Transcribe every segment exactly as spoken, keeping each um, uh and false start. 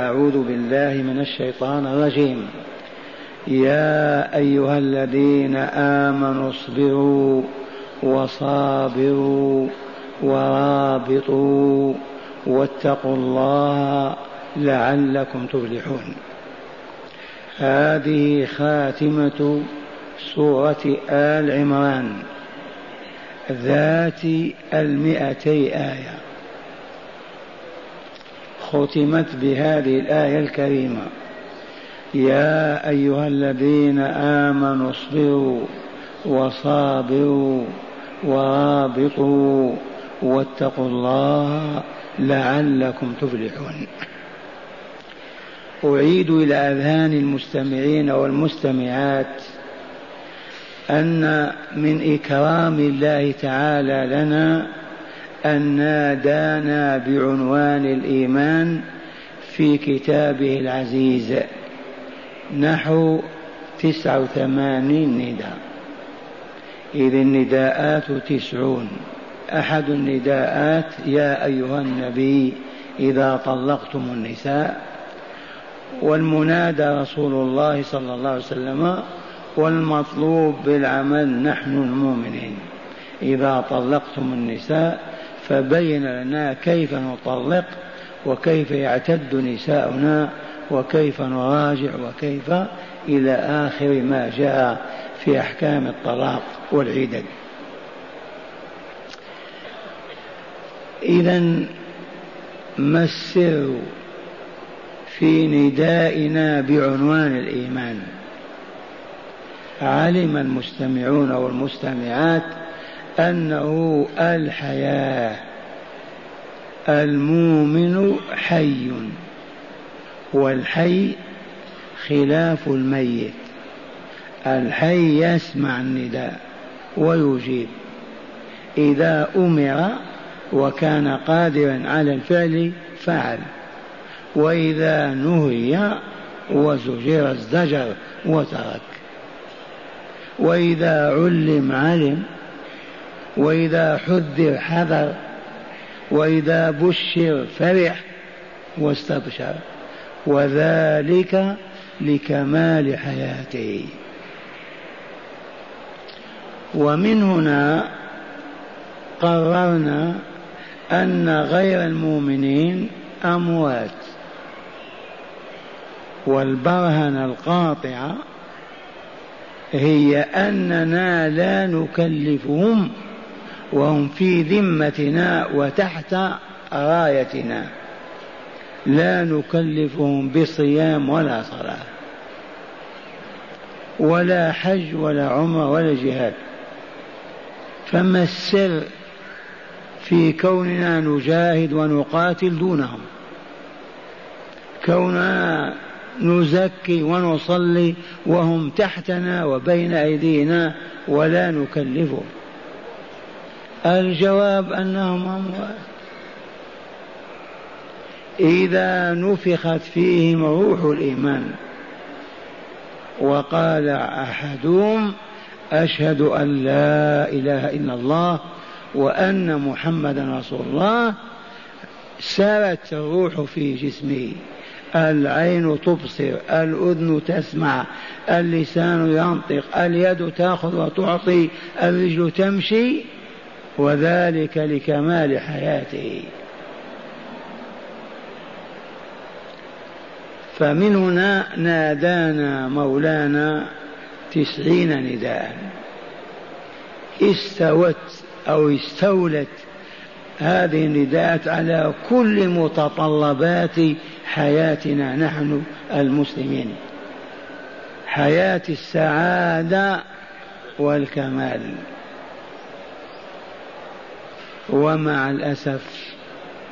أعوذ بالله من الشيطان الرجيم. يا أيها الذين آمنوا اصبروا وصابروا ورابطوا واتقوا الله لعلكم تفلحون. هذه خاتمة سورة آل عمران ذات المئتي آية، ختمت بهذه الآية الكريمة: يا أيها الذين آمنوا اصبروا وصابروا ورابطوا واتقوا الله لعلكم تفلحون. أعيد إلى أذهان المستمعين والمستمعات أن من إكرام الله تعالى لنا أن نادانا بعنوان الإيمان في كتابه العزيز، نحو تسعة وثمانين نداء، إذ النداءات تسعون. أحد النداءات: يا أيها النبي إذا طلقتم النساء، والمنادى رسول الله صلى الله عليه وسلم، والمطلوب بالعمل نحن المؤمنين. إذا طلقتم النساء، فبين لنا كيف نطلق وكيف يعتد نساؤنا وكيف نراجع وكيف إلى آخر ما جاء في أحكام الطلاق والعدد. إذن ما السر في ندائنا بعنوان الإيمان؟ علم المستمعون والمستمعات أنه الحياة، المؤمن حي، والحي خلاف الميت. الحي يسمع النداء ويجيب إذا أمر وكان قادرا على الفعل فعل، وإذا نهي وزجر ازدجر وترك، وإذا علم علم، وإذا حذر حذر، وإذا بشر فرح واستبشر، وذلك لكمال حياته. ومن هنا قررنا أن غير المؤمنين أموات، والبرهنة القاطعة هي أننا لا نكلفهم وهم في ذمتنا وتحت رايتنا، لا نكلفهم بصيام ولا صلاة ولا حج ولا عمر ولا جهاد. فما السر في كوننا نجاهد ونقاتل دونهم، كوننا نزكي ونصلي وهم تحتنا وبين أيدينا ولا نكلفهم؟ الجواب أنهم أموات. إذا نفخت فيهم روح الإيمان، وقال أحدهم: أشهد أن لا إله إلا الله وأن محمدا رسول الله، سارت الروح في جسمه، العين تبصر، الأذن تسمع، اللسان ينطق، اليد تأخذ وتعطي، الرجل تمشي، وذلك لكمال حياته. فمن هنا نادانا مولانا تسعين نداء. استوت أو استولت هذه النداءات على كل متطلبات حياتنا نحن المسلمين، حياة السعادة والكمال. ومع الأسف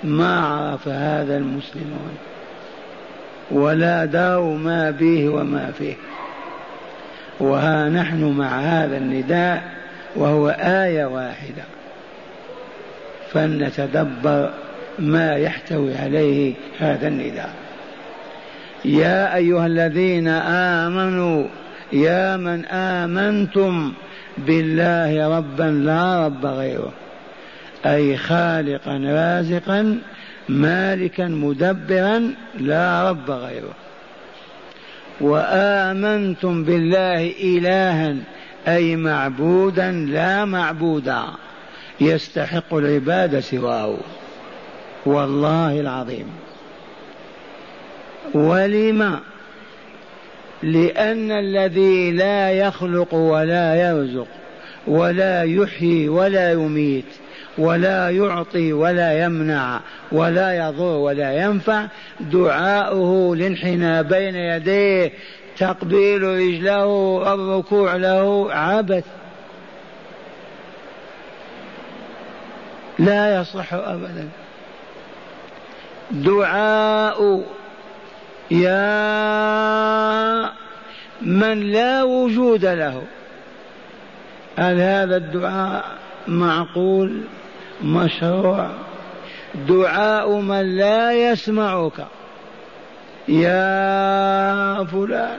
ما عرف هذا المسلمون، ولا داروا ما به وما فيه. وها نحن مع هذا النداء، وهو آية واحدة، فلنتدبر ما يحتوي عليه هذا النداء. يا أيها الذين آمنوا، يا من آمنتم بالله ربا لا رب غيره، أي خالقا رازقا مالكا مدبرا لا رب غيره. وآمنتم بالله إلها أي معبودا لا معبودا يستحق العبادة سواه والله العظيم. ولما؟ لأن الذي لا يخلق ولا يرزق ولا يحيي ولا يميت ولا يعطي ولا يمنع ولا يضر ولا ينفع دعاؤه لانحنى بين يديه تقبيل رجله الركوع له عبث لا يصح أبدا. دعاء يا من لا وجود له، هل هذا الدعاء معقول مشروع؟ دعاء من لا يسمعك يا فلان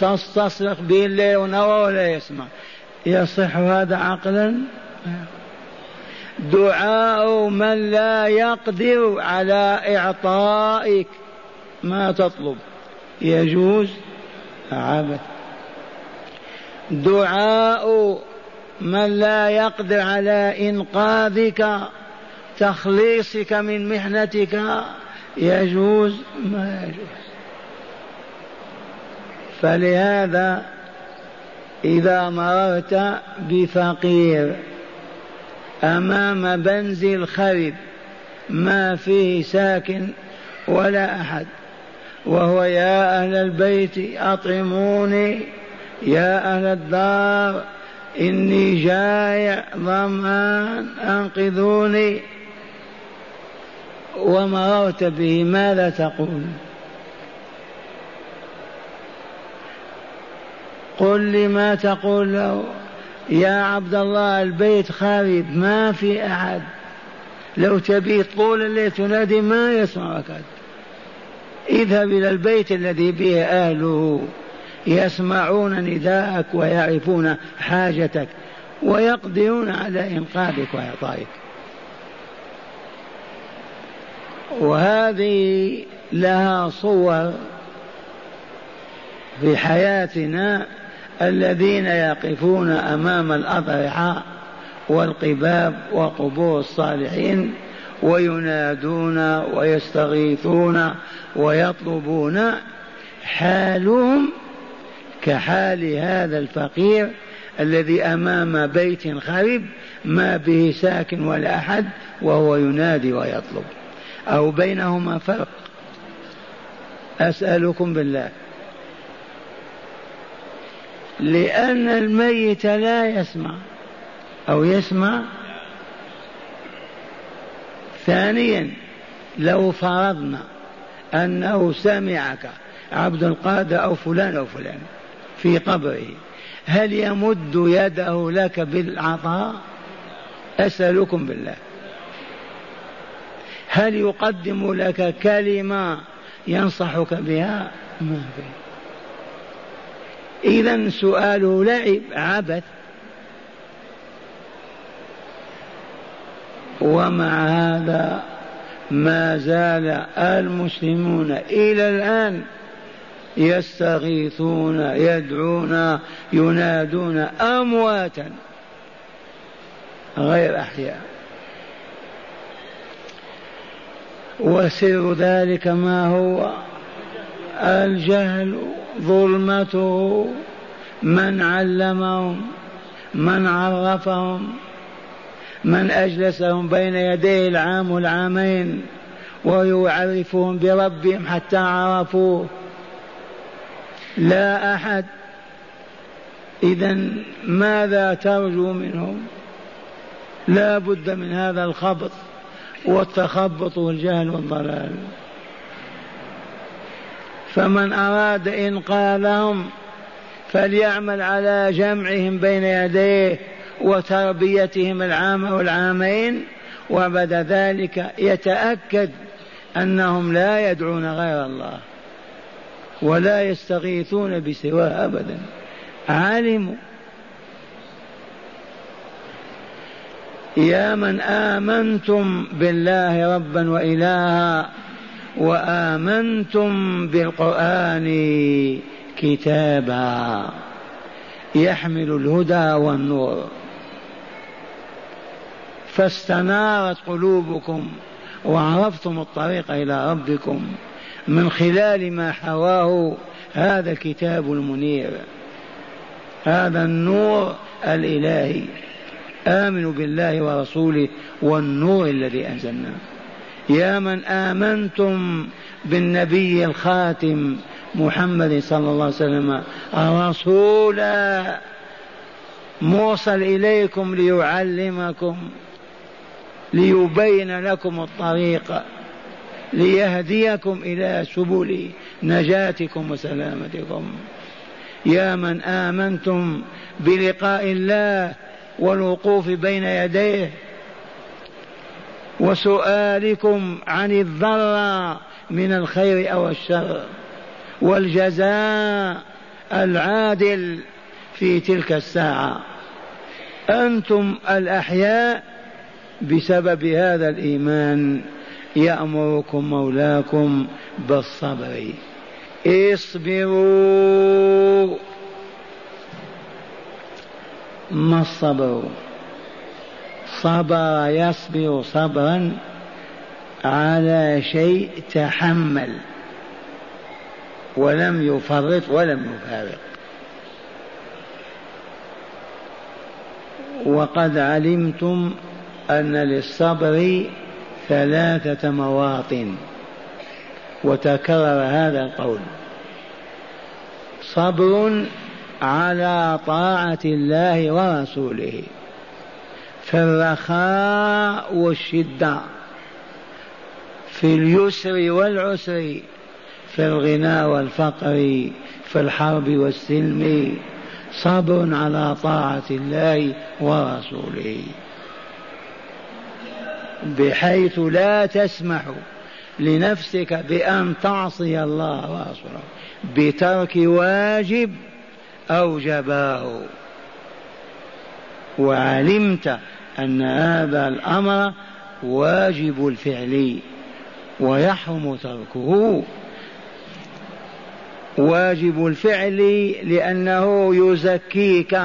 تستصرخ به الليل ونوى ولا يسمع، يصح هذا عقلا؟ دعاء من لا يقدر على إعطائك ما تطلب، يجوز؟ عبث. دعاء من لا يقدر على إنقاذك تخليصك من محنتك، يجوز؟ ما يجوز. فلهذا إذا مررت بفقير أمام بنزل خرب ما فيه ساكن ولا أحد وهو يا أهل البيت أطعموني يا أهل الدار إني جائع ظمآن أنقذوني، ومررت به، ماذا تقول؟ قل لي ما تقول له؟ يا عبد الله البيت خرب ما في أحد، لو تبيت طول الليل تنادي ما يسمعك، اذهب إلى البيت الذي به أهله يسمعون نداءك ويعرفون حاجتك ويقدرون على إنقاذك وإعطائك. وهذه لها صور في حياتنا، الذين يقفون أمام الأضرحة والقباب وقبور الصالحين وينادون ويستغيثون ويطلبون، حالهم كحال هذا الفقير الذي أمام بيت خرب ما به ساكن ولا أحد وهو ينادي ويطلب، أو بينهما فرق. أسألكم بالله، لأن الميت لا يسمع أو يسمع. ثانيا، لو فرضنا أنه سمعك عبد القادر أو فلان أو فلان في قبره، هل يمد يده لك بالعطاء؟ أسألكم بالله، هل يقدم لك كلمة ينصحك بها؟ ما في. إذن سؤاله لعب عبث. ومع هذا ما زال المسلمون إلى الآن يستغيثون يدعون ينادون أمواتا غير أحياء. وسر ذلك ما هو؟ الجهل، ظلمته، من علمهم، من عرفهم، من أجلسهم بين يديه العام والعامين ويعرفهم بربهم حتى عرفوه، لا أحد. إذن ماذا ترجو منهم؟ لا بد من هذا الخبط والتخبط والجهل والضلال. فمن أراد إنقاذهم فليعمل على جمعهم بين يديه وتربيتهم العام والعامين، وبعد ذلك يتأكد أنهم لا يدعون غير الله ولا يستغيثون بسواه أبدا. علموا. يا من آمنتم بالله ربا وإلها وآمنتم بالقرآن كتابا يحمل الهدى والنور فاستنارت قلوبكم وعرفتم الطريق إلى ربكم من خلال ما حواه هذا الكتاب المنير، هذا النور الإلهي. آمنوا بالله ورسوله والنور الذي أنزلناه. يا من آمنتم بالنبي الخاتم محمد صلى الله عليه وسلم الرسول موصل إليكم ليعلمكم، ليبين لكم الطريق، ليهديكم إلى سبل نجاتكم وسلامتكم. يا من آمنتم بلقاء الله والوقوف بين يديه وسؤالكم عن الضر من الخير أو الشر والجزاء العادل في تلك الساعة. أنتم الأحياء بسبب هذا الإيمان. يأمركم مولاكم بالصبر، اصبروا. ما الصبر؟ صبر يصبر صبرا على شيء تحمل ولم يفرط ولم يفارق، وقد علمتم أن للصبر ثلاثة مواطن، وتكرر هذا القول. صبر على طاعة الله ورسوله في الرخاء والشدة، في اليسر والعسر، في الغنى والفقر، في الحرب والسلم. صبر على طاعة الله ورسوله بحيث لا تسمح لنفسك بأن تعصي الله ورسوله بترك واجب أوجباه، وعلمت أن هذا الأمر واجب الفعل ويحرم تركه. واجب الفعل لأنه يزكيك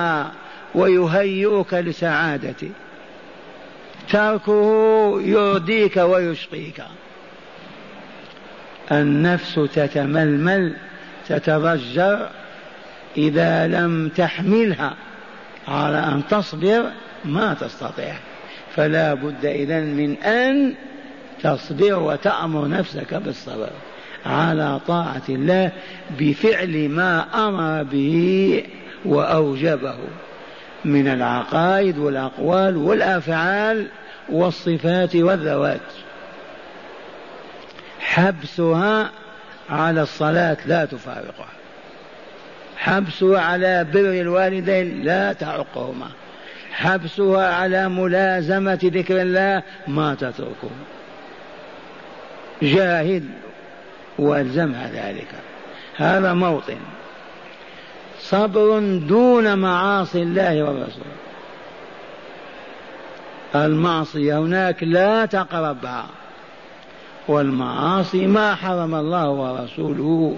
ويهيئك لسعادته، تركه يرديك ويشقيك. النفس تتململ تتضجر إذا لم تحملها على أن تصبر، ما تستطيع. فلا بد إذن من أن تصبر وتأمر نفسك بالصبر على طاعة الله بفعل ما أمر به وأوجبه من العقائد والأقوال والأفعال والصفات والذوات. حبسها على الصلاة لا تفارقها، حبسها على بر الوالدين لا تعقهما، حبسها على ملازمة ذكر الله ما تتركه. جاهد والزمها ذلك، هذا موطن. صبر دون معاصي الله ورسوله، المعصية هناك لا تقربها، والمعاصي ما حرم الله ورسوله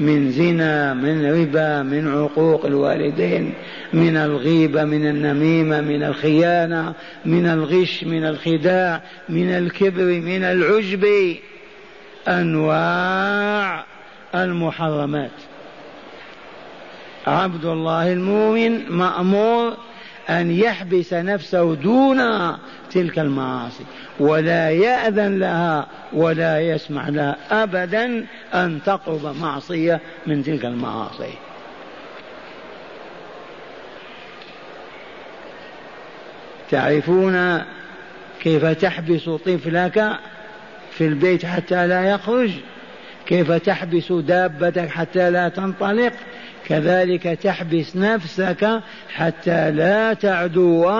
من زنا، من ربا، من عقوق الوالدين، من الغيبة، من النميمة، من الخيانة، من الغش، من الخداع، من الكبر، من العجب، أنواع المحرمات. عبد الله المؤمن مأمور أن يحبس نفسه دون تلك المعاصي، ولا يأذن لها ولا يسمع لها أبدا أن تقرب معصية من تلك المعاصي. تعرفون كيف تحبس طفلك في البيت حتى لا يخرج، كيف تحبس دابتك حتى لا تنطلق، كذلك تحبس نفسك حتى لا تعدو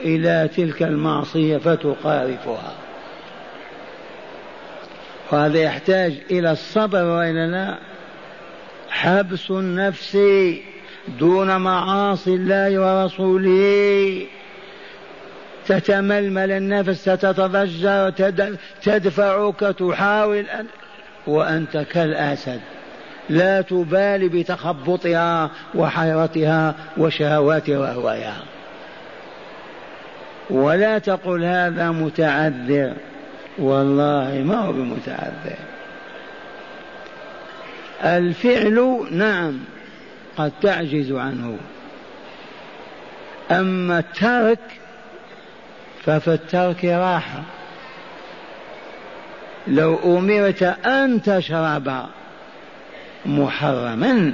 إلى تلك المعصية فتقارفها. وهذا يحتاج إلى الصبر وإلى حبس النفس دون معاصي الله ورسوله، تتململ النفس، تتتفجر، تدفعك، تحاول أن وأنت كالأسد لا تبالي بتخبطها وحيرتها وشهواتها وأهواها. ولا تقل هذا متعذر، والله ما هو بمتعذر. الفعل نعم قد تعجز عنه، أما الترك ففي الترك راحة. لو أمرت أن تشرب محرما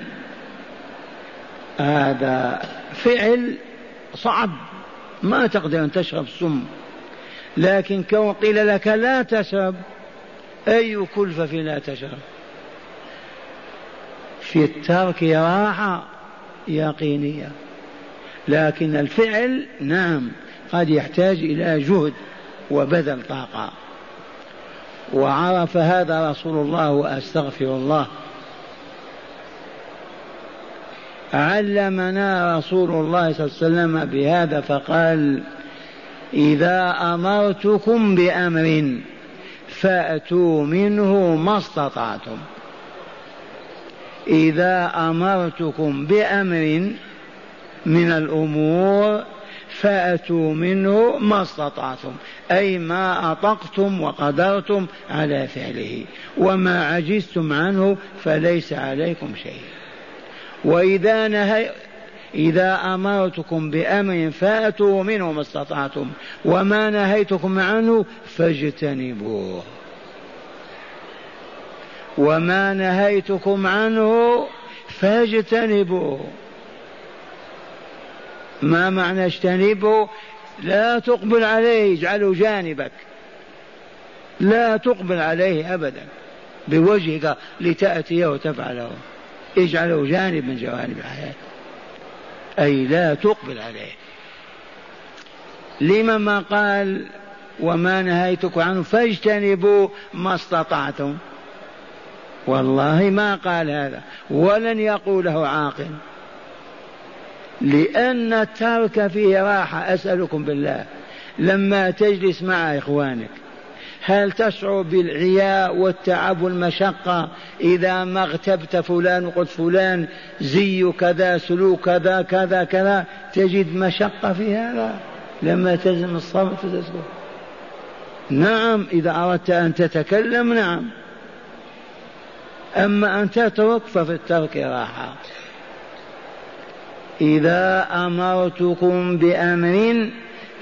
هذا فعل صعب، ما تقدر أن تشرب سم، لكن كون قيل لك لا تشرب أي كلفة في لا تشرب. في الترك راحة يقينية، لكن الفعل نعم قد يحتاج إلى جهد وبذل طاقة. وعرف هذا رسول الله، وأستغفر الله، علمنا رسول الله صلى الله عليه وسلم بهذا فقال: إذا أمرتكم بأمر فأتوا منه ما استطعتم. إذا أمرتكم بأمر من الأمور فأتوا منه ما استطعتم، أي ما أطقتم وقدرتم على فعله، وما عجزتم عنه فليس عليكم شيء. وإذا نهي إذا أمرتكم بأمر فأتوا منه ما استطعتم، وما نهيتكم عنه فاجتنبوه. وما نهيتكم عنه فاجتنبوه. ما معنى اجتنبه؟ لا تقبل عليه، اجعله جانبك، لا تقبل عليه أبدا بوجهك لتأتيه وتفعله، اجعله جانب من جوانب الحياة، أي لا تقبل عليه. لما قال وما نهيتك عنه فاجتنبوا ما استطعتم؟ والله ما قال هذا، ولن يقوله عاقل، لأن الترك فيه راحة. أسألكم بالله، لما تجلس مع إخوانك هل تشعر بالعياء والتعب والمشقة إذا ما اغتبت فلان وقلت فلان زي كذا، سلوك كذا كذا كذا، تجد مشقة في هذا لما تلزم الصمت فتسكت؟ نعم إذا أردت أن تتكلم نعم، أما أن تترك ففي الترك راحة. إذا أمرتكم بأمر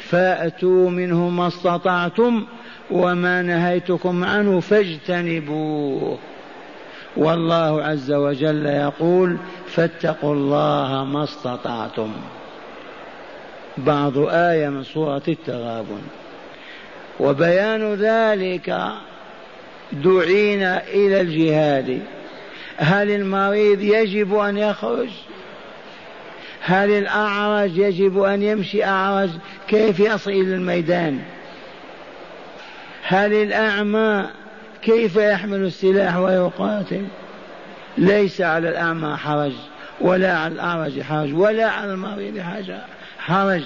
فأتوا منه ما استطعتم، وما نهيتكم عنه فاجتنبوه. والله عز وجل يقول: فاتقوا الله ما استطعتم. بعض آية من سورة التغابن. وبيان ذلك دعينا إلى الجهاد. هل المريض يجب أن يخرج؟ هل الأعرج يجب أن يمشي أعرج؟ كيف يصل إلى الميدان؟ هل الأعمى كيف يحمل السلاح ويقاتل؟ ليس على الأعمى حرج، ولا على الأعرج حرج، ولا على المريض حرج.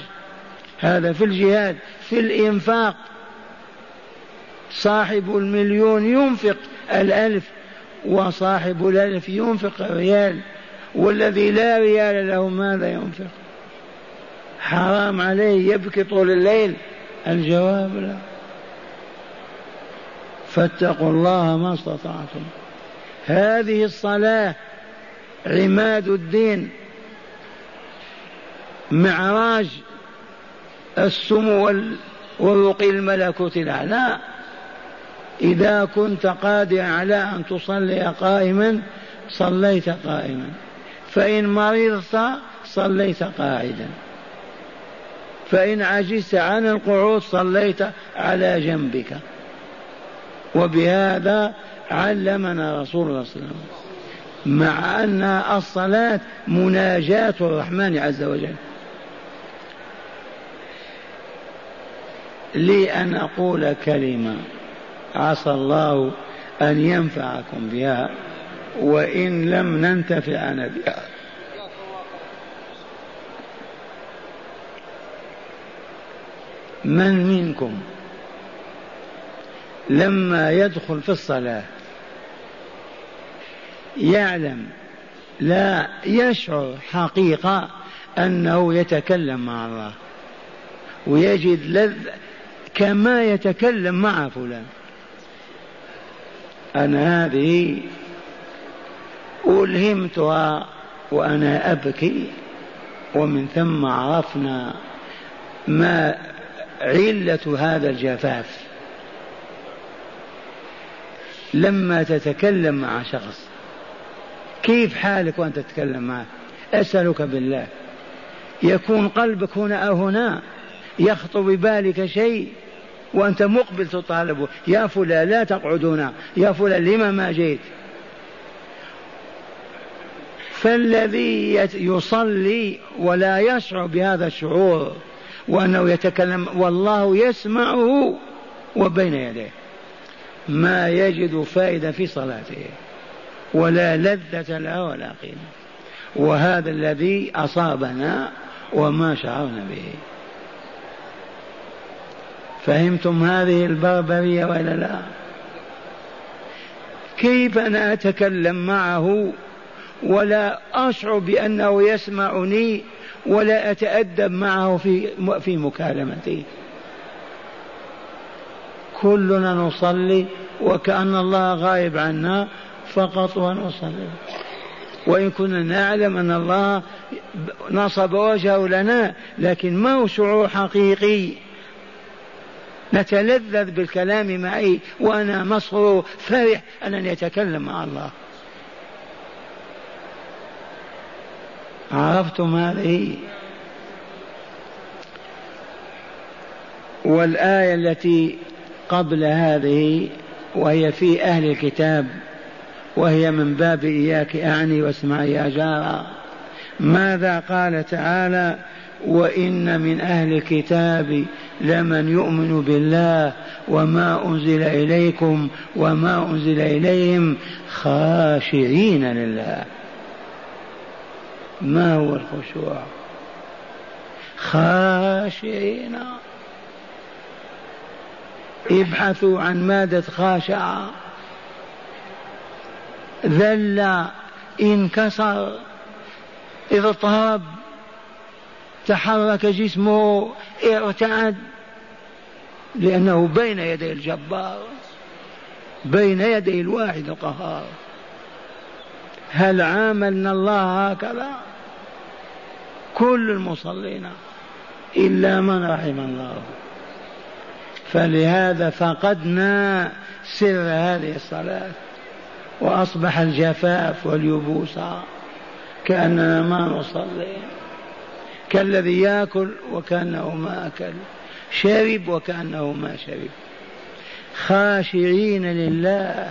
هذا في الجهاد. في الإنفاق، صاحب المليون ينفق الألف، وصاحب الألف ينفق الريال، والذي لا ريال له ماذا ينفق؟ حرام عليه يبكي طول الليل؟ الجواب لا. فاتقوا الله ما استطعتم. هذه الصلاة عماد الدين، معراج السمو والرقي الملكوت الأعلى. إذا كنت قادرا على أن تصلي قائما صليت قائما، فإن مرضت صليت قاعدا، فإن عجزت عن القعود صليت على جنبك. وبهذا علمنا رسول الله صلى الله عليه وسلم، مع أن الصلاة مناجاة الرحمن عز وجل. لي أن أقول كلمة عسى الله أن ينفعكم بها، وإن لم ننتفع بها. من منكم لما يدخل في الصلاة يعلم لا يشعر حقيقة أنه يتكلم مع الله ويجد لذ كما يتكلم مع فلان؟ أنا هذه ألهمتها وأنا أبكي، ومن ثم عرفنا ما علة هذا الجفاف. لما تتكلم مع شخص كيف حالك وأنت تتكلم معه؟ أسألك بالله، يكون قلبك هنا أو هنا؟ يخطر ببالك شيء وأنت مقبل تطالبه، يا فلان لا تقعد هنا، يا فلان لما ما جيت؟ فالذي يصلي ولا يشعر بهذا الشعور وأنه يتكلم والله يسمعه وبين يديه، ما يجد فائدة في صلاته ولا لذة لها ولا قيمة. وهذا الذي أصابنا وما شعرنا به. فهمتم هذه البربرية ولا لا؟ كيف أنا أتكلم معه ولا أشعر بأنه يسمعني ولا أتأدب معه في في مكالمتي؟ كلنا نصلي وكأن الله غائب عنا فقط ونصلي، وإن كنا نعلم أن الله نصب وجهه لنا، لكن ما هو شعور حقيقي نتلذذ بالكلام معي وأنا مسرور فرح أنني أتكلم مع الله. عرفتم هذه؟ والآية التي قبل هذه وهي في أهل الكتاب، وهي من باب إياك أعني واسمعي يا جارة، ماذا قال تعالى؟ وإن من أهل الكتاب لمن يؤمن بالله وما أنزل إليكم وما أنزل إليهم خاشعين لله. ما هو الخشوع؟ خاشعين. ابحثوا عن مادة خاشعة، ذل، انكسر، اضطرب، تحرك جسمه، ارتعد، لأنه بين يدي الجبار، بين يدي الواحد القهار. هل عاملنا الله هكذا كل المصلين إلا من رحم الله؟ فلهذا فقدنا سر هذه الصلاة، وأصبح الجفاف واليبوسة كأننا ما نصلي، كالذي يأكل وكأنه ما أكل، شرب وكأنه ما شرب. خاشعين لله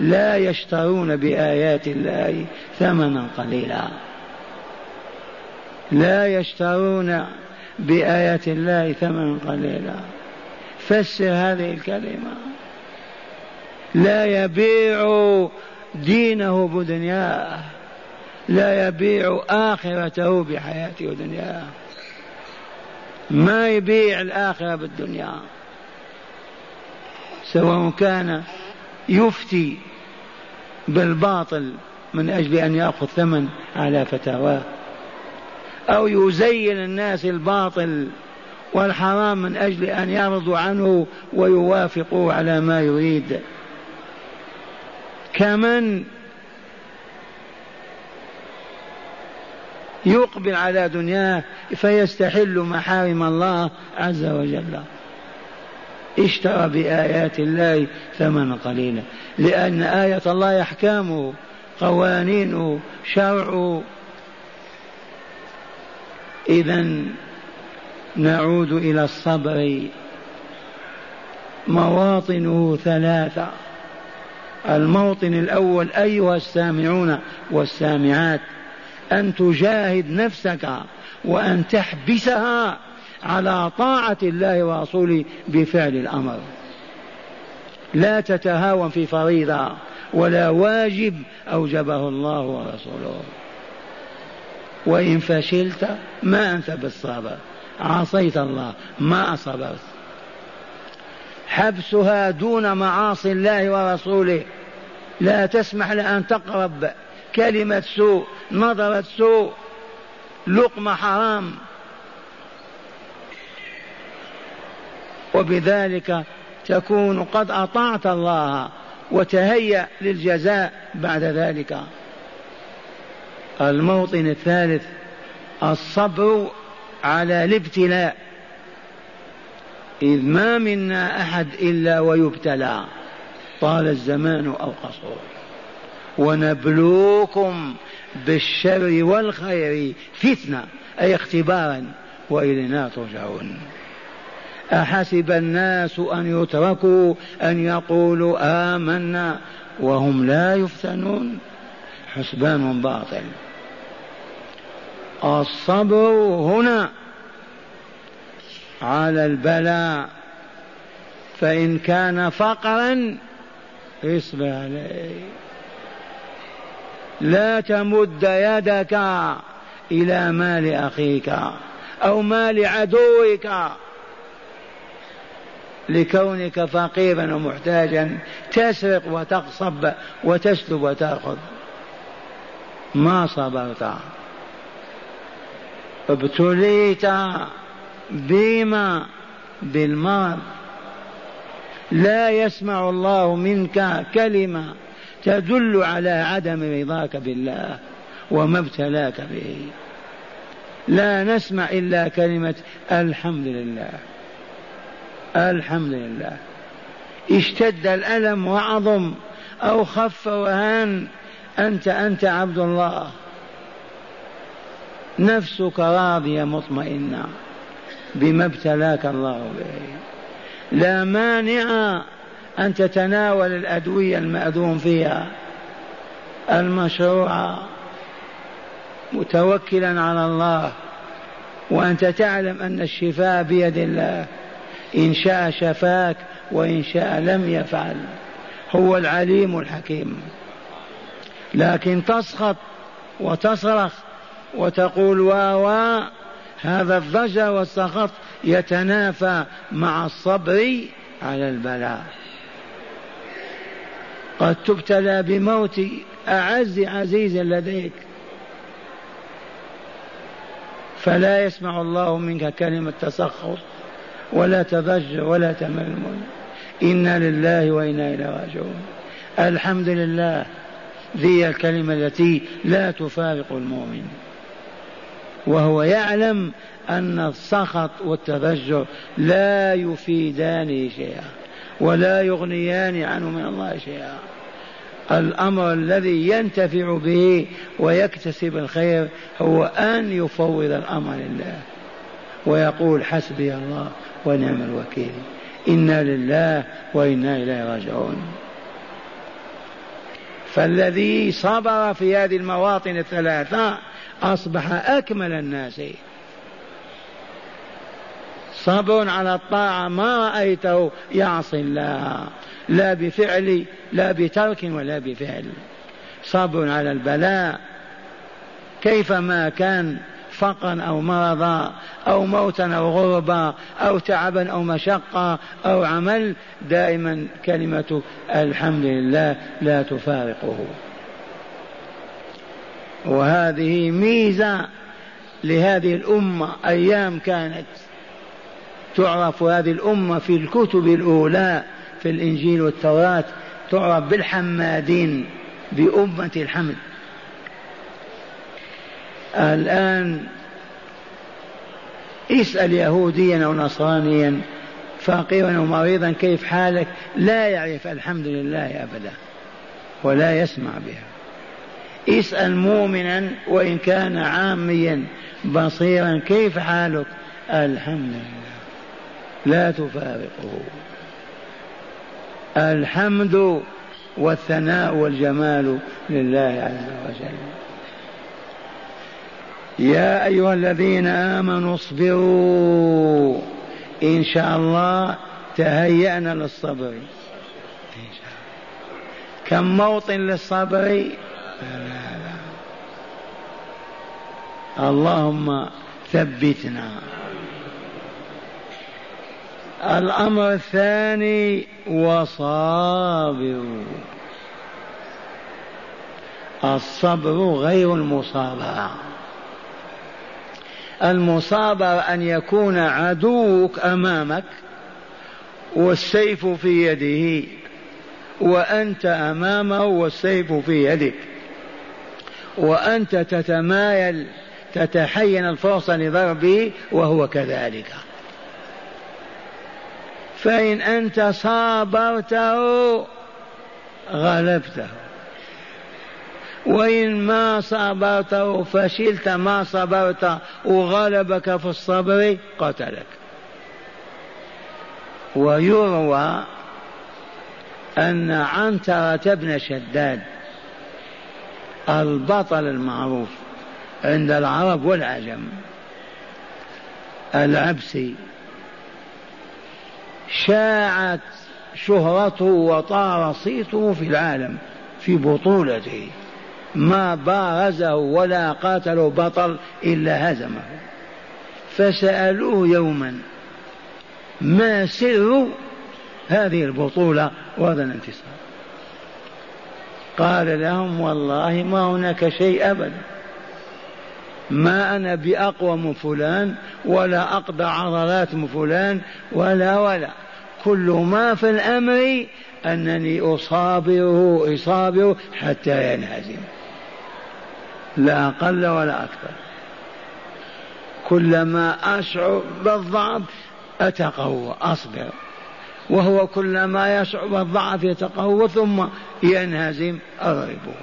لا يشترون بآيات الله ثمنا قليلا، لا يشترون بآيات الله ثمنا قليلا. فسر هذه الكلمة، لا يبيع دينه بدنياه، لا يبيع آخرته بحياته ودنياه، ما يبيع الآخرة بالدنيا، سواء كان يفتي بالباطل من أجل أن يأخذ ثمن على فتاواه، أو يزين الناس الباطل والحرام من أجل أن يرضوا عنه ويوافقوا على ما يريد، كمن يقبل على دنياه فيستحل محارم الله عز وجل. اشترى بآيات الله ثمنا قليلا، لأن آية الله أحكامه، قوانينه، شرعه. إذن نعود إلى الصبر. مواطنه ثلاثة. الموطن الأول أيها السامعون والسامعات، أن تجاهد نفسك وأن تحبسها على طاعة الله ورسوله بفعل الأمر، لا تتهاون في فريضة ولا واجب أوجبه الله ورسوله. وإن فشلت ما أنت بالصبر، عصيت الله ما أصبرت. حبسها دون معاصي الله ورسوله، لا تسمح لأن تقرب كلمة سوء، نظرة سوء، لقمة حرام. وبذلك تكون قد أطعت الله وتهيأ للجزاء بعد ذلك. الموطن الثالث الصبر على الابتلاء، إذ ما منا أحد إلا ويبتلى، طال الزمان أو قصر. ونبلوكم بالشر والخير فتنة، أي اختبارا، وإلينا ترجعون. أحسب الناس أن يتركوا أن يقولوا آمنا وهم لا يفتنون، حسبان باطل. الصبر هنا على البلاء، فإن كان فقرا اصبر عليه، لا تمد يدك إلى مال أخيك أو مال عدوك لكونك فقيرا ومحتاجا، تسرق وتقصب وتسلب وتأخذ، ما صبرت. ابتليت بما؟ بالمرض، لا يسمع الله منك كلمة تدل على عدم رضاك بالله وما ابتلاك به، لا نسمع إلا كلمة الحمد لله الحمد لله. اشتد الألم وعظم أو خف وهان، أنت أنت عبد الله، نفسك راضية مطمئنة بما ابتلاك الله به. لا مانع أن تتناول الأدوية المأذون فيها المشروعة متوكلا على الله، وأنت تعلم أن الشفاء بيد الله، إن شاء شفاك وإن شاء لم يفعل، هو العليم الحكيم. لكن تسخط وتصرخ وتقول واوا، هذا الضجر والسخط يتنافى مع الصبر على البلاء. قد تبتلى بموت أعز عزيز لديك، فلا يسمع الله منك كلمة تسخط ولا تضجر ولا تململ. إنا لله وإنا إليه راجعون. الحمد لله، ذي الكلمة التي لا تفارق المؤمن، وهو يعلم أن السخط والتضجر لا يفيدان شيئا ولا يغنيان عنه من الله شيئا. الأمر الذي ينتفع به ويكتسب الخير هو أن يفوض الأمر لله ويقول حسبي الله ونعم الوكيل، إنا لله وإنا إليه راجعون. فالذي صبر في هذه المواطن الثلاثة أصبح أكمل الناس. صبر على الطاعة ما رأيته يعصي الله، لا بفعل لا بترك ولا بفعل. صبر على البلاء كيفما كان، فقرا أو مرضا أو موتا أو غربا أو تعبا أو مشقة أو عمل، دائما كلمة الحمد لله لا تفارقه. وهذه ميزة لهذه الأمة، أيام كانت تعرف هذه الأمة في الكتب الأولى في الإنجيل والتوراة، تعرف بالحمادين، بأمة الحمد. الآن اسأل يهوديا أو نصرانيا فقيرا أو مريضا كيف حالك، لا يعرف الحمد لله أبدا ولا يسمع بها. اسأل مؤمنا وإن كان عاميا بصيرا كيف حالك، الحمد لله لا تفارقه. الحمد والثناء والجمال لله عز وجل. يا أيها الذين آمنوا اصبروا، إن شاء الله تهيأنا للصبر. كم موطن للصبر؟ لا لا. اللهم ثبتنا الأمر الثاني وصابروا. الصبر غير المصابرة. المصابرة أن يكون عدوك أمامك والسيف في يده وأنت أمامه والسيف في يدك، وأنت تتمايل تتحين الفرصة لضربه وهو كذلك. فإن أنت صابرته غلبته، وإن ما صابرته فشلت، ما صبرت وغلبك في الصبر قتلك. ويروى أن عنترة بن شداد البطل المعروف عند العرب والعجم العبسي شاعت شهرته وطار صيته في العالم في بطولته، ما بارزه ولا قاتله بطل إلا هزمه. فسألوه يوما ما سر هذه البطولة وهذا الانتصار؟ قال لهم والله ما هناك شيء أبدا، ما أنا بأقوى من فلان ولا أقضى عضلات من فلان ولا ولا، كل ما في الأمر أنني أصابره أصابره حتى ينهزم، لا أقل ولا أكثر. كلما أشعر بالضعف أتقوى أصبر، وهو كلما يشعر بالضعف يتقوى ثم ينهزم أضربه.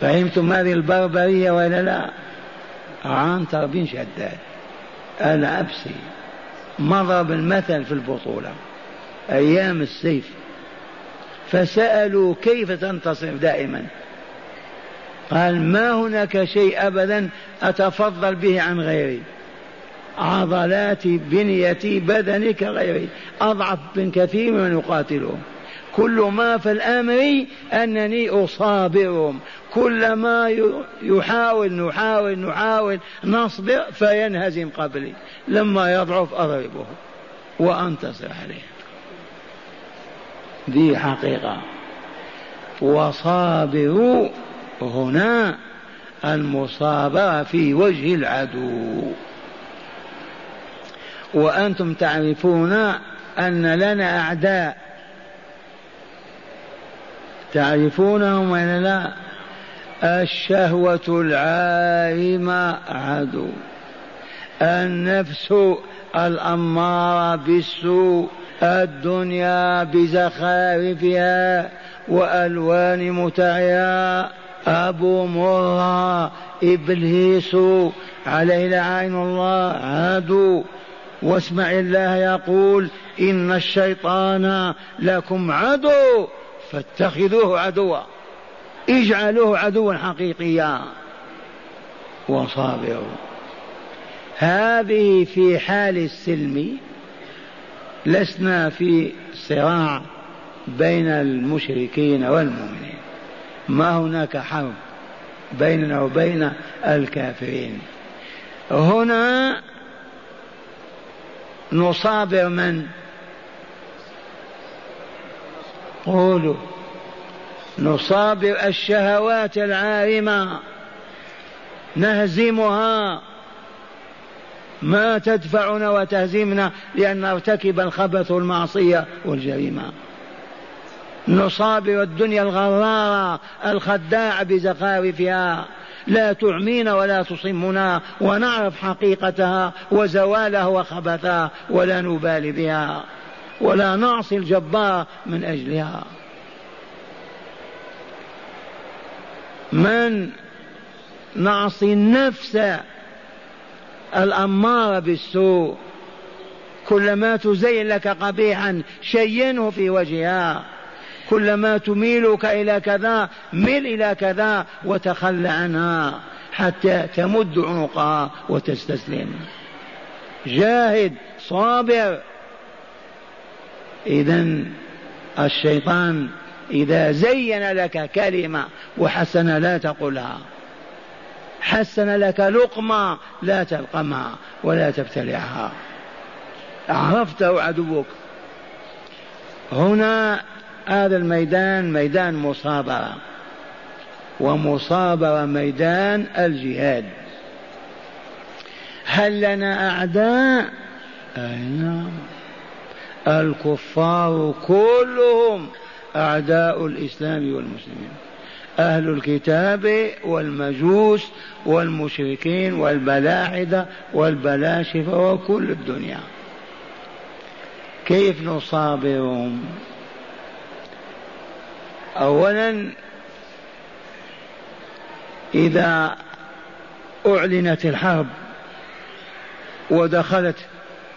فهمتم هذه البربرية ولا لا؟ عنتر بن شداد العبسي مضرب المثل في البطولة أيام السيف. فسألوا كيف تنتصر دائما؟ قال ما هناك شيء أبدا أتفضل به عن غيري، عضلاتي بنيتي بدني كغيري، أضعف من كثير من يقاتلهم، كل ما في الأمر أنني أصابرهم، كلما يحاول نحاول نحاول نصبر فينهزم قبلي، لما يضعف أضربه وأنتصر عليه. دي حقيقة. وصابروا هنا المصابرة في وجه العدو. وأنتم تعرفون أن لنا أعداء، تعرفونهم ولا لا؟ الشهوة العارمة عدو، النفس الأمارة بالسوء، الدنيا بزخارفها وألوان متعها، أبو مرة إبليس عليه لعين الله عدو. واسمع الله يقول إن الشيطان لكم عدو فاتخذوه عدوا، اجعلوه عدوا حقيقيا وصابروا. هذه في حال السلم، لسنا في صراع بين المشركين والمؤمنين، ما هناك حرب بيننا وبين الكافرين. هنا نصابر من؟ قولوا نصابر الشهوات العارمة، نهزمها، ما تدفعنا وتهزمنا لأن نرتكب الخبث والمعصية والجريمة. نصابر الدنيا الغرارة الخداعة بزخارفها، لا تعمينا ولا تصمنا، ونعرف حقيقتها وزوالها وخبثها ولا نبالي بها ولا نعصي الجبار من أجلها. من نعصي النفس الأمارة بالسوء، كلما تزين لك قبيحا شينه في وجهها، كلما تميلك إلى كذا مل إلى كذا وتخلى عنها حتى تمد عنقها وتستسلم. جاهد صابر. إذن الشيطان إذا زين لك كلمة وحسن لا تقولها، حسن لك لقمة لا تلقمها ولا تبتلعها. عرفته عدوك. هنا هذا الميدان ميدان مصابرة، ومصابرة ميدان الجهاد. هل لنا أعداء؟ نعم، الكفار كلهم أعداء الإسلام والمسلمين، أهل الكتاب والمجوس والمشركين والبلاحدة والبلاشفة وكل الدنيا. كيف نصابرهم؟ أولا إذا أعلنت الحرب ودخلت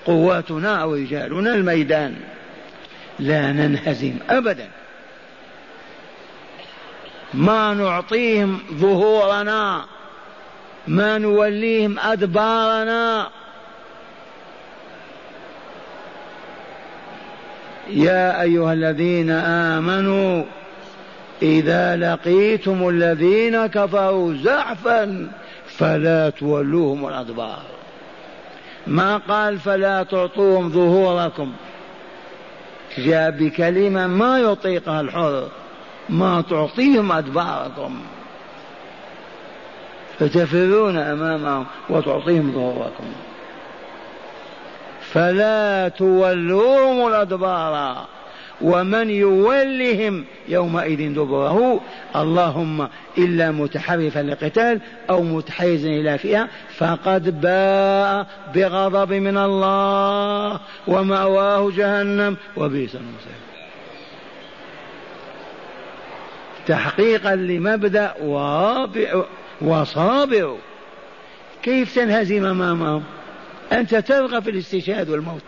قواتنا أو رجالنا الميدان لا ننهزم أبدا، ما نعطيهم ظهورنا، ما نوليهم أدبارنا. يا أيها الذين آمنوا إذا لقيتم الذين كفروا زحفا فلا تولوهم الأدبار، ما قال فلا تعطوهم ظهوركم، جاء بكلمة ما يطيقها الحر، ما تعطيهم أدباركم، فتفرون أمامهم وتعطيهم ظهوركم. فلا تولوهم الأدبار، ومن يولهم يومئذ دبره اللهم إلا متحرفا لقتال أو متحيزا إلى فئة فقد باء بغضب من الله ومأواه جهنم وبئس المصير. تحقيقا لمبدأ وصابر. كيف تنهزم أمامهم؟ أنت ترغب في الاستشهاد والموت،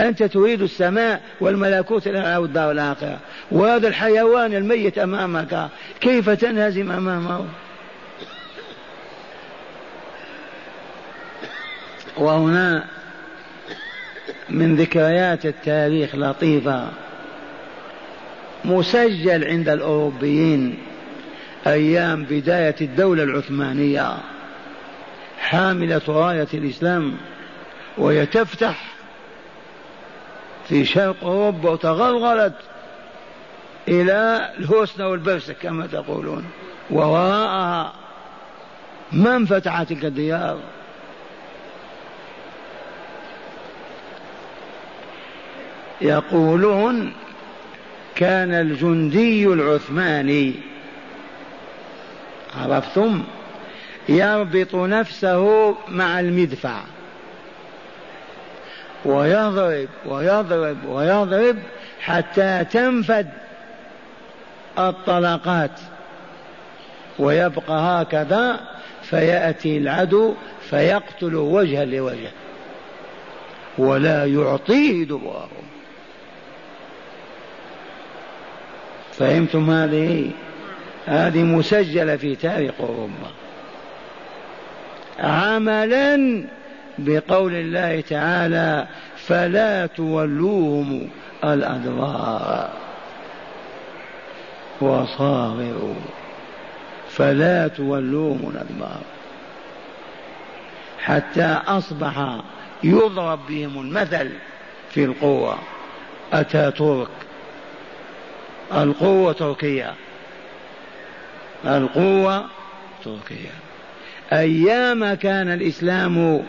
أنت تريد السماء والملكوت الأعلى والدار الآخرة، وهذا الحيوان الميت أمامك كيف تنهزم أمامه؟ وهنا من ذكريات التاريخ لطيفة، مسجل عند الأوروبيين أيام بداية الدولة العثمانية حاملة راية الإسلام، ويتفتح في شرق أوروبا وتغلغلت إلى الهوسنة والبرسك كما تقولون، ووراءها من فتح تلك الديار؟ يقولون كان الجندي العثماني، عرفتم، يربط نفسه مع المدفع ويضرب ويضرب ويضرب حتى تنفد الطلقات ويبقى هكذا، فيأتي العدو فيقتل وجها لوجه ولا يعطيه دبره. فهمتم؟ هذه هذه مسجلة في تاريخ أوروبا عملا بقول الله تعالى فلا تولوهم الأدبار وصابروا. فلا تولوهم الأدبار حتى أصبح يضرب بهم المثل في القوة. أتاتورك القوة تركيا، القوة تركيا أيام كان الإسلام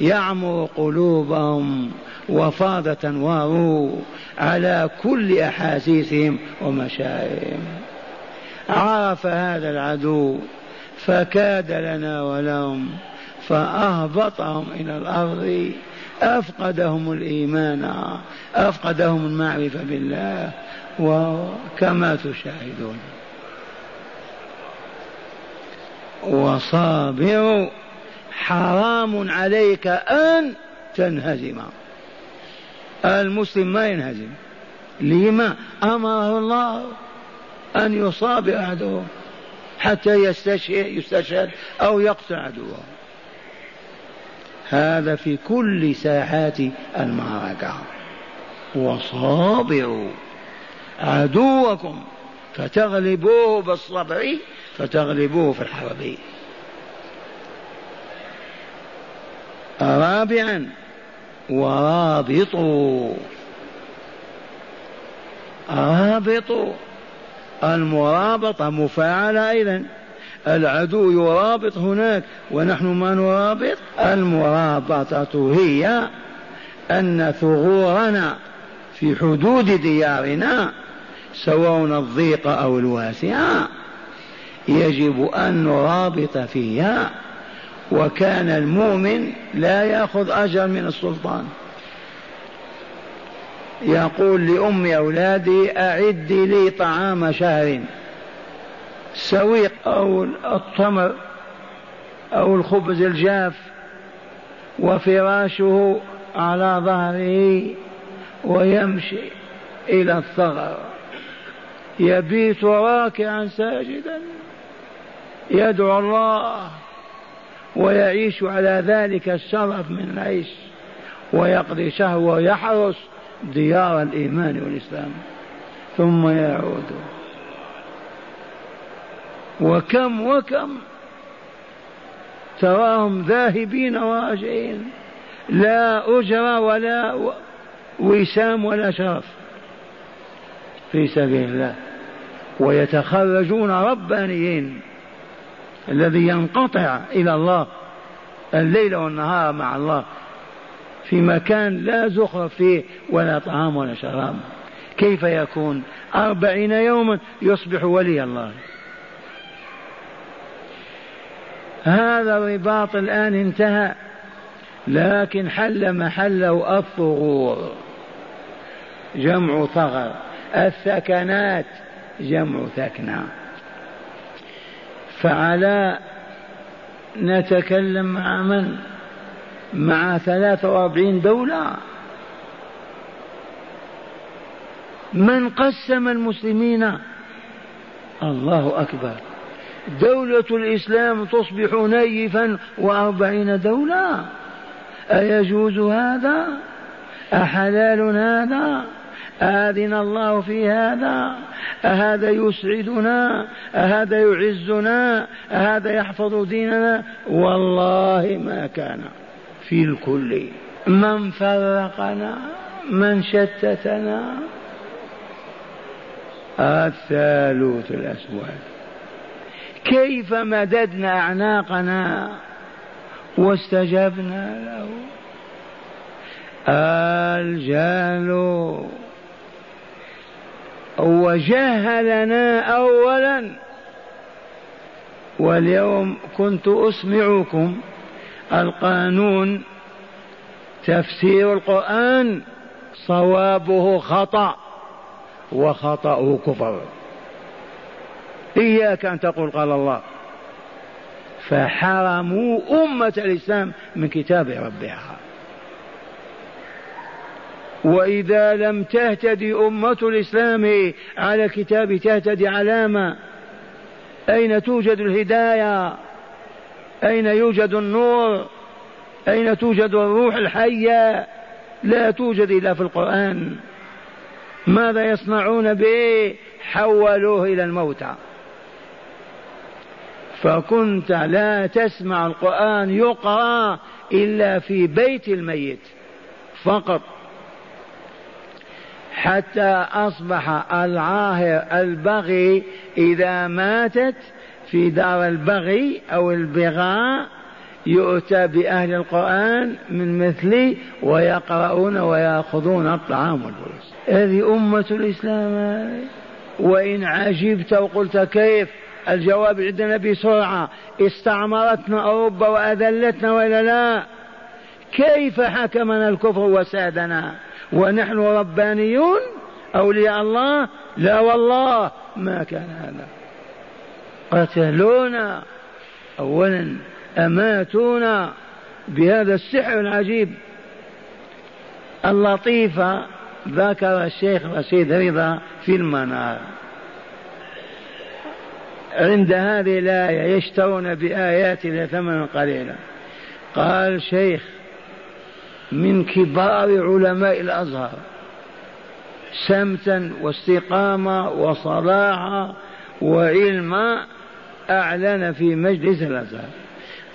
يعمر قلوبهم وفاضة تنوار على كل أحاسيسهم ومشاعرهم. عرف هذا العدو فكاد لنا ولهم فأهبطهم إلى الأرض، أفقدهم الإيمان، أفقدهم المعرفة بالله، وكما تشاهدون. وصابروا، حرام عليك أن تنهزم. المسلم ما ينهزم، لما أمره الله أن يصابر عدوه حتى يستشهد أو يقتل عدوه. هذا في كل ساحات المعركة. وصابروا عدوكم فتغلبوه بالصبر، فتغلبوه في الحرب. رابعا ورابطوا. رابطوا المرابطة مفاعلة أيضا، العدو يرابط هناك ونحن ما نرابط. المرابطة هي أن ثغورنا في حدود ديارنا سواء الضيق أو الواسعة يجب أن نرابط فيها. وكان المؤمن لا يأخذ أجر من السلطان، يقول لأم أولادي أعد لي طعام شهر، سويق أو التمر أو الخبز الجاف وفراشه على ظهره، ويمشي إلى الثغر، يبيت راكعا ساجدا يدعو الله ويعيش على ذلك الشرف من العيش ويقضي شهر ويحرس ديار الإيمان والإسلام ثم يعود. وكم وكم تراهم ذاهبين وراجعين لا أجر ولا وسام ولا شرف في سبيل الله، ويتخرجون ربانيين الذي ينقطع إلى الله الليل والنهار مع الله في مكان لا زخرف فيه ولا طعام ولا شراب، كيف يكون أربعين يوما يصبح ولي الله؟ هذا الرباط الآن انتهى، لكن حل محله الثغور، جمع ثغر، الثكنات جمع ثكنة. فعلى نتكلم مع من؟ مع ثلاث واربعين دولة. من قسم المسلمين؟ الله أكبر. دولة الإسلام تصبح نيفا وأربعين دولة، أيجوز هذا؟ أحلال هذا؟ آذن الله في هذا؟ أهذا يسعدنا؟ أهذا يعزنا؟ أهذا يحفظ ديننا؟ والله ما كان في الكل. من فرقنا؟ من شتتنا؟ الثالوث الأسود. كيف مددنا أعناقنا واستجبنا له؟ الجهل. وجهلنا أولا. واليوم كنت أسمعكم القانون تفسير القرآن صوابه خطأ وخطأه كفر، إياك أن تقول قال الله، فحرموا أمة الإسلام من كتاب ربها. وإذا لم تهتدي أمة الإسلام على كتاب تهتدي علامة، أين توجد الهداية؟ أين يوجد النور؟ أين توجد الروح الحية؟ لا توجد إلا في القرآن. ماذا يصنعون به؟ حولوه إلى الموتى. فكنت لا تسمع القرآن يقرأ إلا في بيت الميت فقط، حتى أصبح العاهر البغي إذا ماتت في دار البغي أو البغاء يؤتى بأهل القرآن من مثلي ويقرؤون ويأخذون الطعام والفلوس. هذه أمة الإسلام. وإن عجبت وقلت كيف، الجواب عندنا بسرعة، استعمرتنا أوروبا وأذلتنا ولا لا؟ كيف حكمنا الكفر وسادنا ونحن ربانيون أولياء الله؟ لا والله ما كان هذا. قتلونا أولا، أماتونا بهذا السحر العجيب. اللطيفة ذكر الشيخ رشيد رضا في المنار عند هذه الآية يشترون بآياتنا ثمنا قليلا، قال شيخ من كبار علماء الأزهر سمتا واستقامة وصلاحة وعلما، أعلن في مجلس الأزهر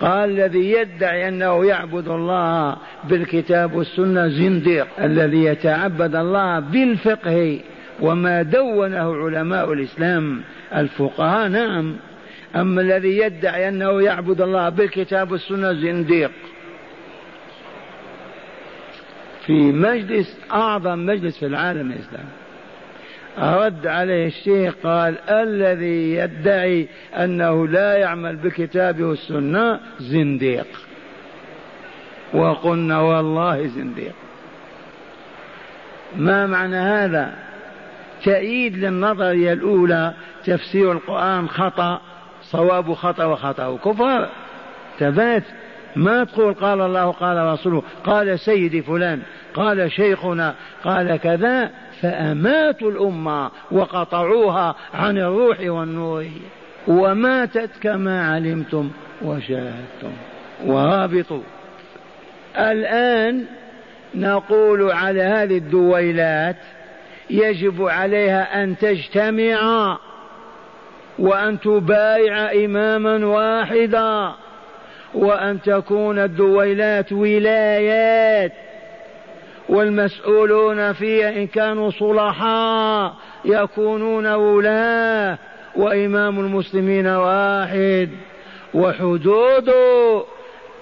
قال الذي يدعي أنه يعبد الله بالكتاب والسنة زنديق، الذي يتعبد الله بالفقه وما دونه علماء الإسلام الفقهاء نعم، أما الذي يدعي أنه يعبد الله بالكتاب والسنة زنديق. في مجلس أعظم مجلس في العالم الإسلامي رد عليه الشيخ قال الذي يدعي أنه لا يعمل بكتابه والسنة زنديق، وقلنا والله زنديق. ما معنى هذا؟ تأييد للنظرية الأولى، تفسير القرآن خطأ، صواب خطأ وخطأ كفر. تبات ما تقول قال الله قال رسوله قال سيدي فلان قال شيخنا قال كذا، فأماتوا الأمة وقطعوها عن الروح والنور. وماتت كما علمتم وشاهدتم ورابطوا. الآن نقول على هذه الدويلات يجب عليها أن تجتمع وأن تبايع إماما واحدا، وأن تكون الدويلات ولايات، والمسؤولون فيها إن كانوا صلحاء يكونون ولاة، وإمام المسلمين واحد، وحدود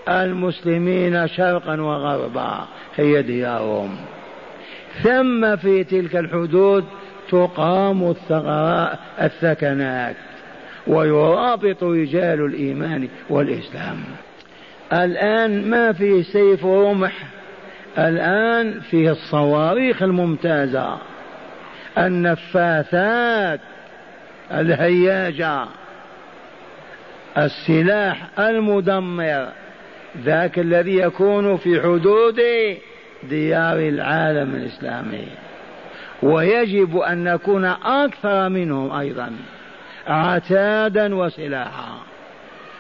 المسلمين شرقا وغربا هي ديارهم، ثم في تلك الحدود تقام الثكنات ويرابط رجال الإيمان والإسلام. الآن ما في سيف ورمح، الآن فيه الصواريخ الممتازة، النفاثات الهياجة، السلاح المدمر، ذاك الذي يكون في حدود ديار العالم الإسلامي. ويجب أن نكون أكثر منهم أيضا عتادا وسلاحا،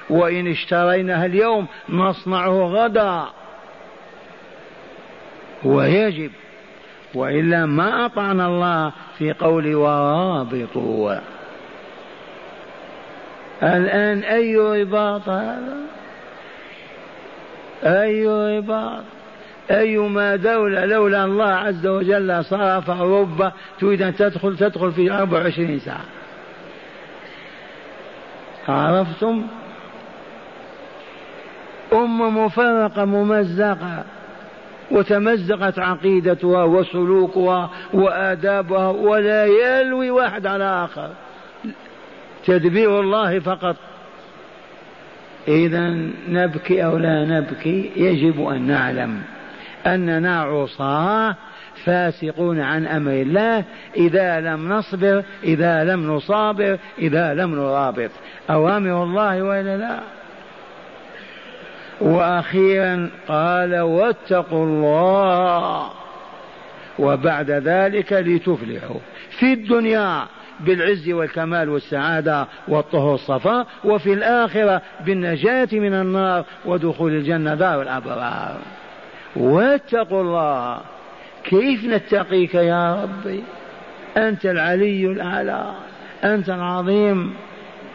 وإن اشتريناها اليوم نصنعه غدا، ويجب، وإلا ما أطعنا الله في قول ورابطوا. الآن أي رباط هذا؟ أي رباط؟ أيما دولة لولا الله عز وجل صرف أوروبا تريد أن تدخل تدخل في أربع وعشرين ساعة. عرفتم؟ أمة مفرقة ممزقة، وتمزقت عقيدتها وسلوكها وآدابها، ولا يلوي واحد على آخر، تدبير الله فقط. إذا نبكي أو لا نبكي، يجب أن نعلم أننا عصاة فاسقون عن أمر الله إذا لم نصبر، إذا لم نصابر، إذا لم نرابط أوامر الله وإلا لا. وأخيرا قال واتقوا الله، وبعد ذلك لتفلحوا في الدنيا بالعز والكمال والسعادة والطهر الصفاء، وفي الآخرة بالنجاة من النار ودخول الجنة دار الأبرار. واتقوا الله، كيف نتقيك يا ربي؟ أنت العلي الأعلى، أنت العظيم،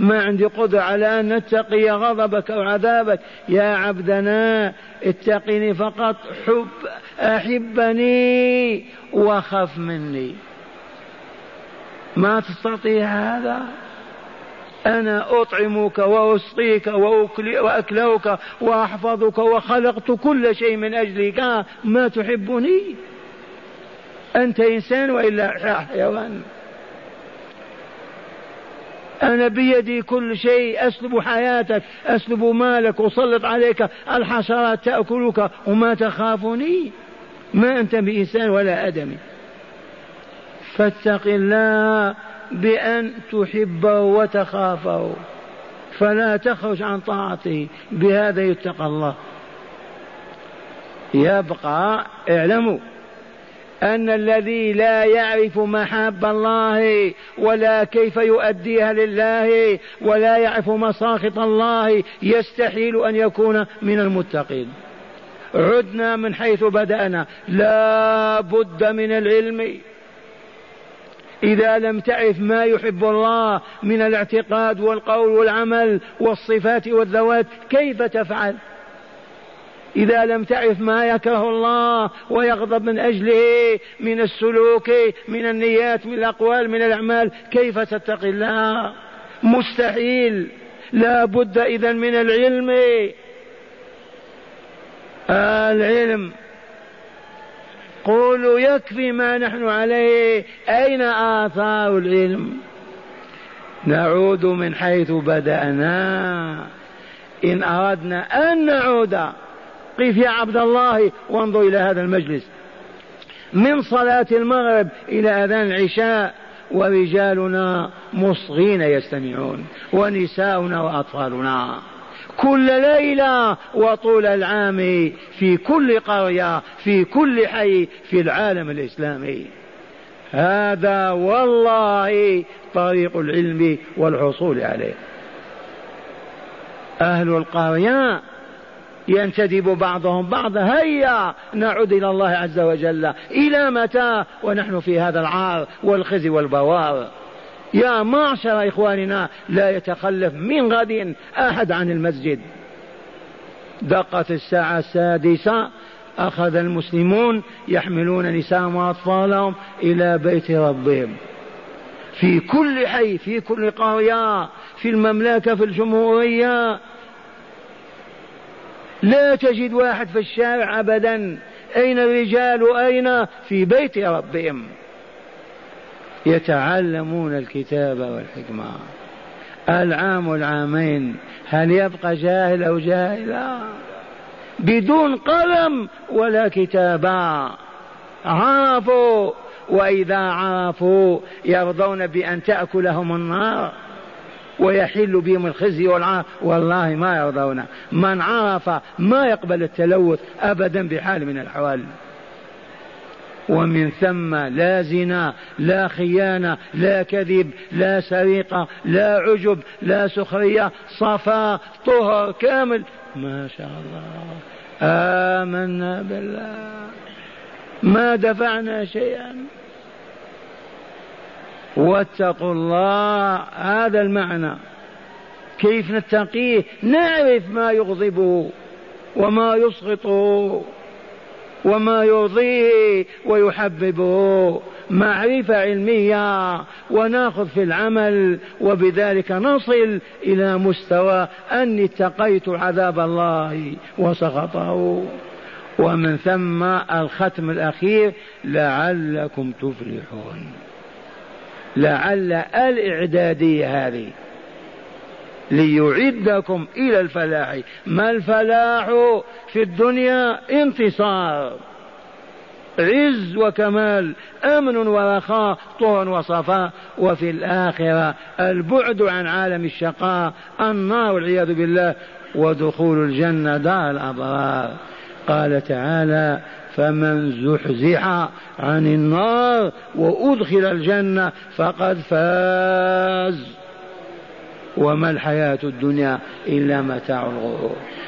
ما عندي قدرة على أن نتقي غضبك أو عذابك. يا عبدنا اتقني فقط، حب أحبني وخف مني. ما تستطيع هذا؟ أنا أطعمك وأسقيك وأكلوك وأحفظك وخلقت كل شيء من أجلك، ما تحبني؟ أنت إنسان وإلا حيوان؟ أنا بيدي كل شيء، أسلب حياتك، أسلب مالك، أسلط عليك الحشرات تأكلك وما تخافني؟ ما أنت بإنسان ولا آدمي. فاتق الله بأن تحبه وتخافه، فلا تخرج عن طاعته، بهذا يتقى الله. يبقى اعلموا أن الذي لا يعرف محبة الله ولا كيف يؤديها لله ولا يعرف مساخط الله يستحيل أن يكون من المتقين. عدنا من حيث بدأنا، لا بد من العلم، إذا لم تعرف ما يحب الله من الاعتقاد والقول والعمل والصفات والذوات كيف تفعل؟ إذا لم تعرف ما يكره الله ويغضب من أجله من السلوك من النيات من الأقوال من الأعمال كيف تتقي الله؟ مستحيل. لا بد إذن من العلم. آه العلم. قولوا يكفي ما نحن عليه. أين آثار العلم؟ نعود من حيث بدأنا إن أردنا أن نعود. قف يا عبد الله وانظر إلى هذا المجلس من صلاة المغرب إلى أذان العشاء ورجالنا مصغين يستمعون ونساؤنا وأطفالنا كل ليلة وطول العام في كل قرية في كل حي في العالم الإسلامي. هذا والله طريق العلم والحصول عليه. أهل القرية ينتدب بعضهم بعضا هيا نعود إلى الله عز وجل. إلى متى ونحن في هذا العار والخزي والبوار؟ يا معشر إخواننا لا يتخلف من غد أحد عن المسجد. دقت الساعة السادسة أخذ المسلمون يحملون نساءهم وأطفالهم إلى بيت ربهم في كل حي في كل قرية في المملكة في الجمهورية. لا تجد واحد في الشارع أبدا. أين الرجال وأين؟ في بيت ربهم يتعلمون الكتاب والحكمة. العام والعامين هل يبقى جاهل أو جاهلا بدون قلم ولا كتابا؟ عرفوا وإذا عرفوا يرضون بأن تأكلهم النار ويحل بهم الخزي والعار. والله ما يرضون. من عرف ما يقبل التلوث أبدا بحال من الأحوال. ومن ثم لا زنا لا خيانة لا كذب لا سرقة لا عجب لا سخرية. صفاء طهر كامل ما شاء الله. آمنا بالله ما دفعنا شيئا. واتقوا الله. هذا المعنى. كيف نتقيه؟ نعرف ما يغضبه وما يسخطه وما يرضيه ويحببه معرفة علمية وناخذ في العمل وبذلك نصل إلى مستوى أني اتقيت عذاب الله وسخطه. ومن ثم الختم الأخير لعلكم تفلحون. لعل الإعدادية هذه ليعدكم إلى الفلاح. ما الفلاح في الدنيا؟ انتصار عز وكمال أمن ورخاء طهر وصفاء. وفي الآخرة البعد عن عالم الشقاء النار والعياذ بالله ودخول الجنة دار الأبرار. قال تعالى فمن زحزح عن النار وأدخل الجنة فقد فاز وما الحياة الدنيا إلا متاع الغرور.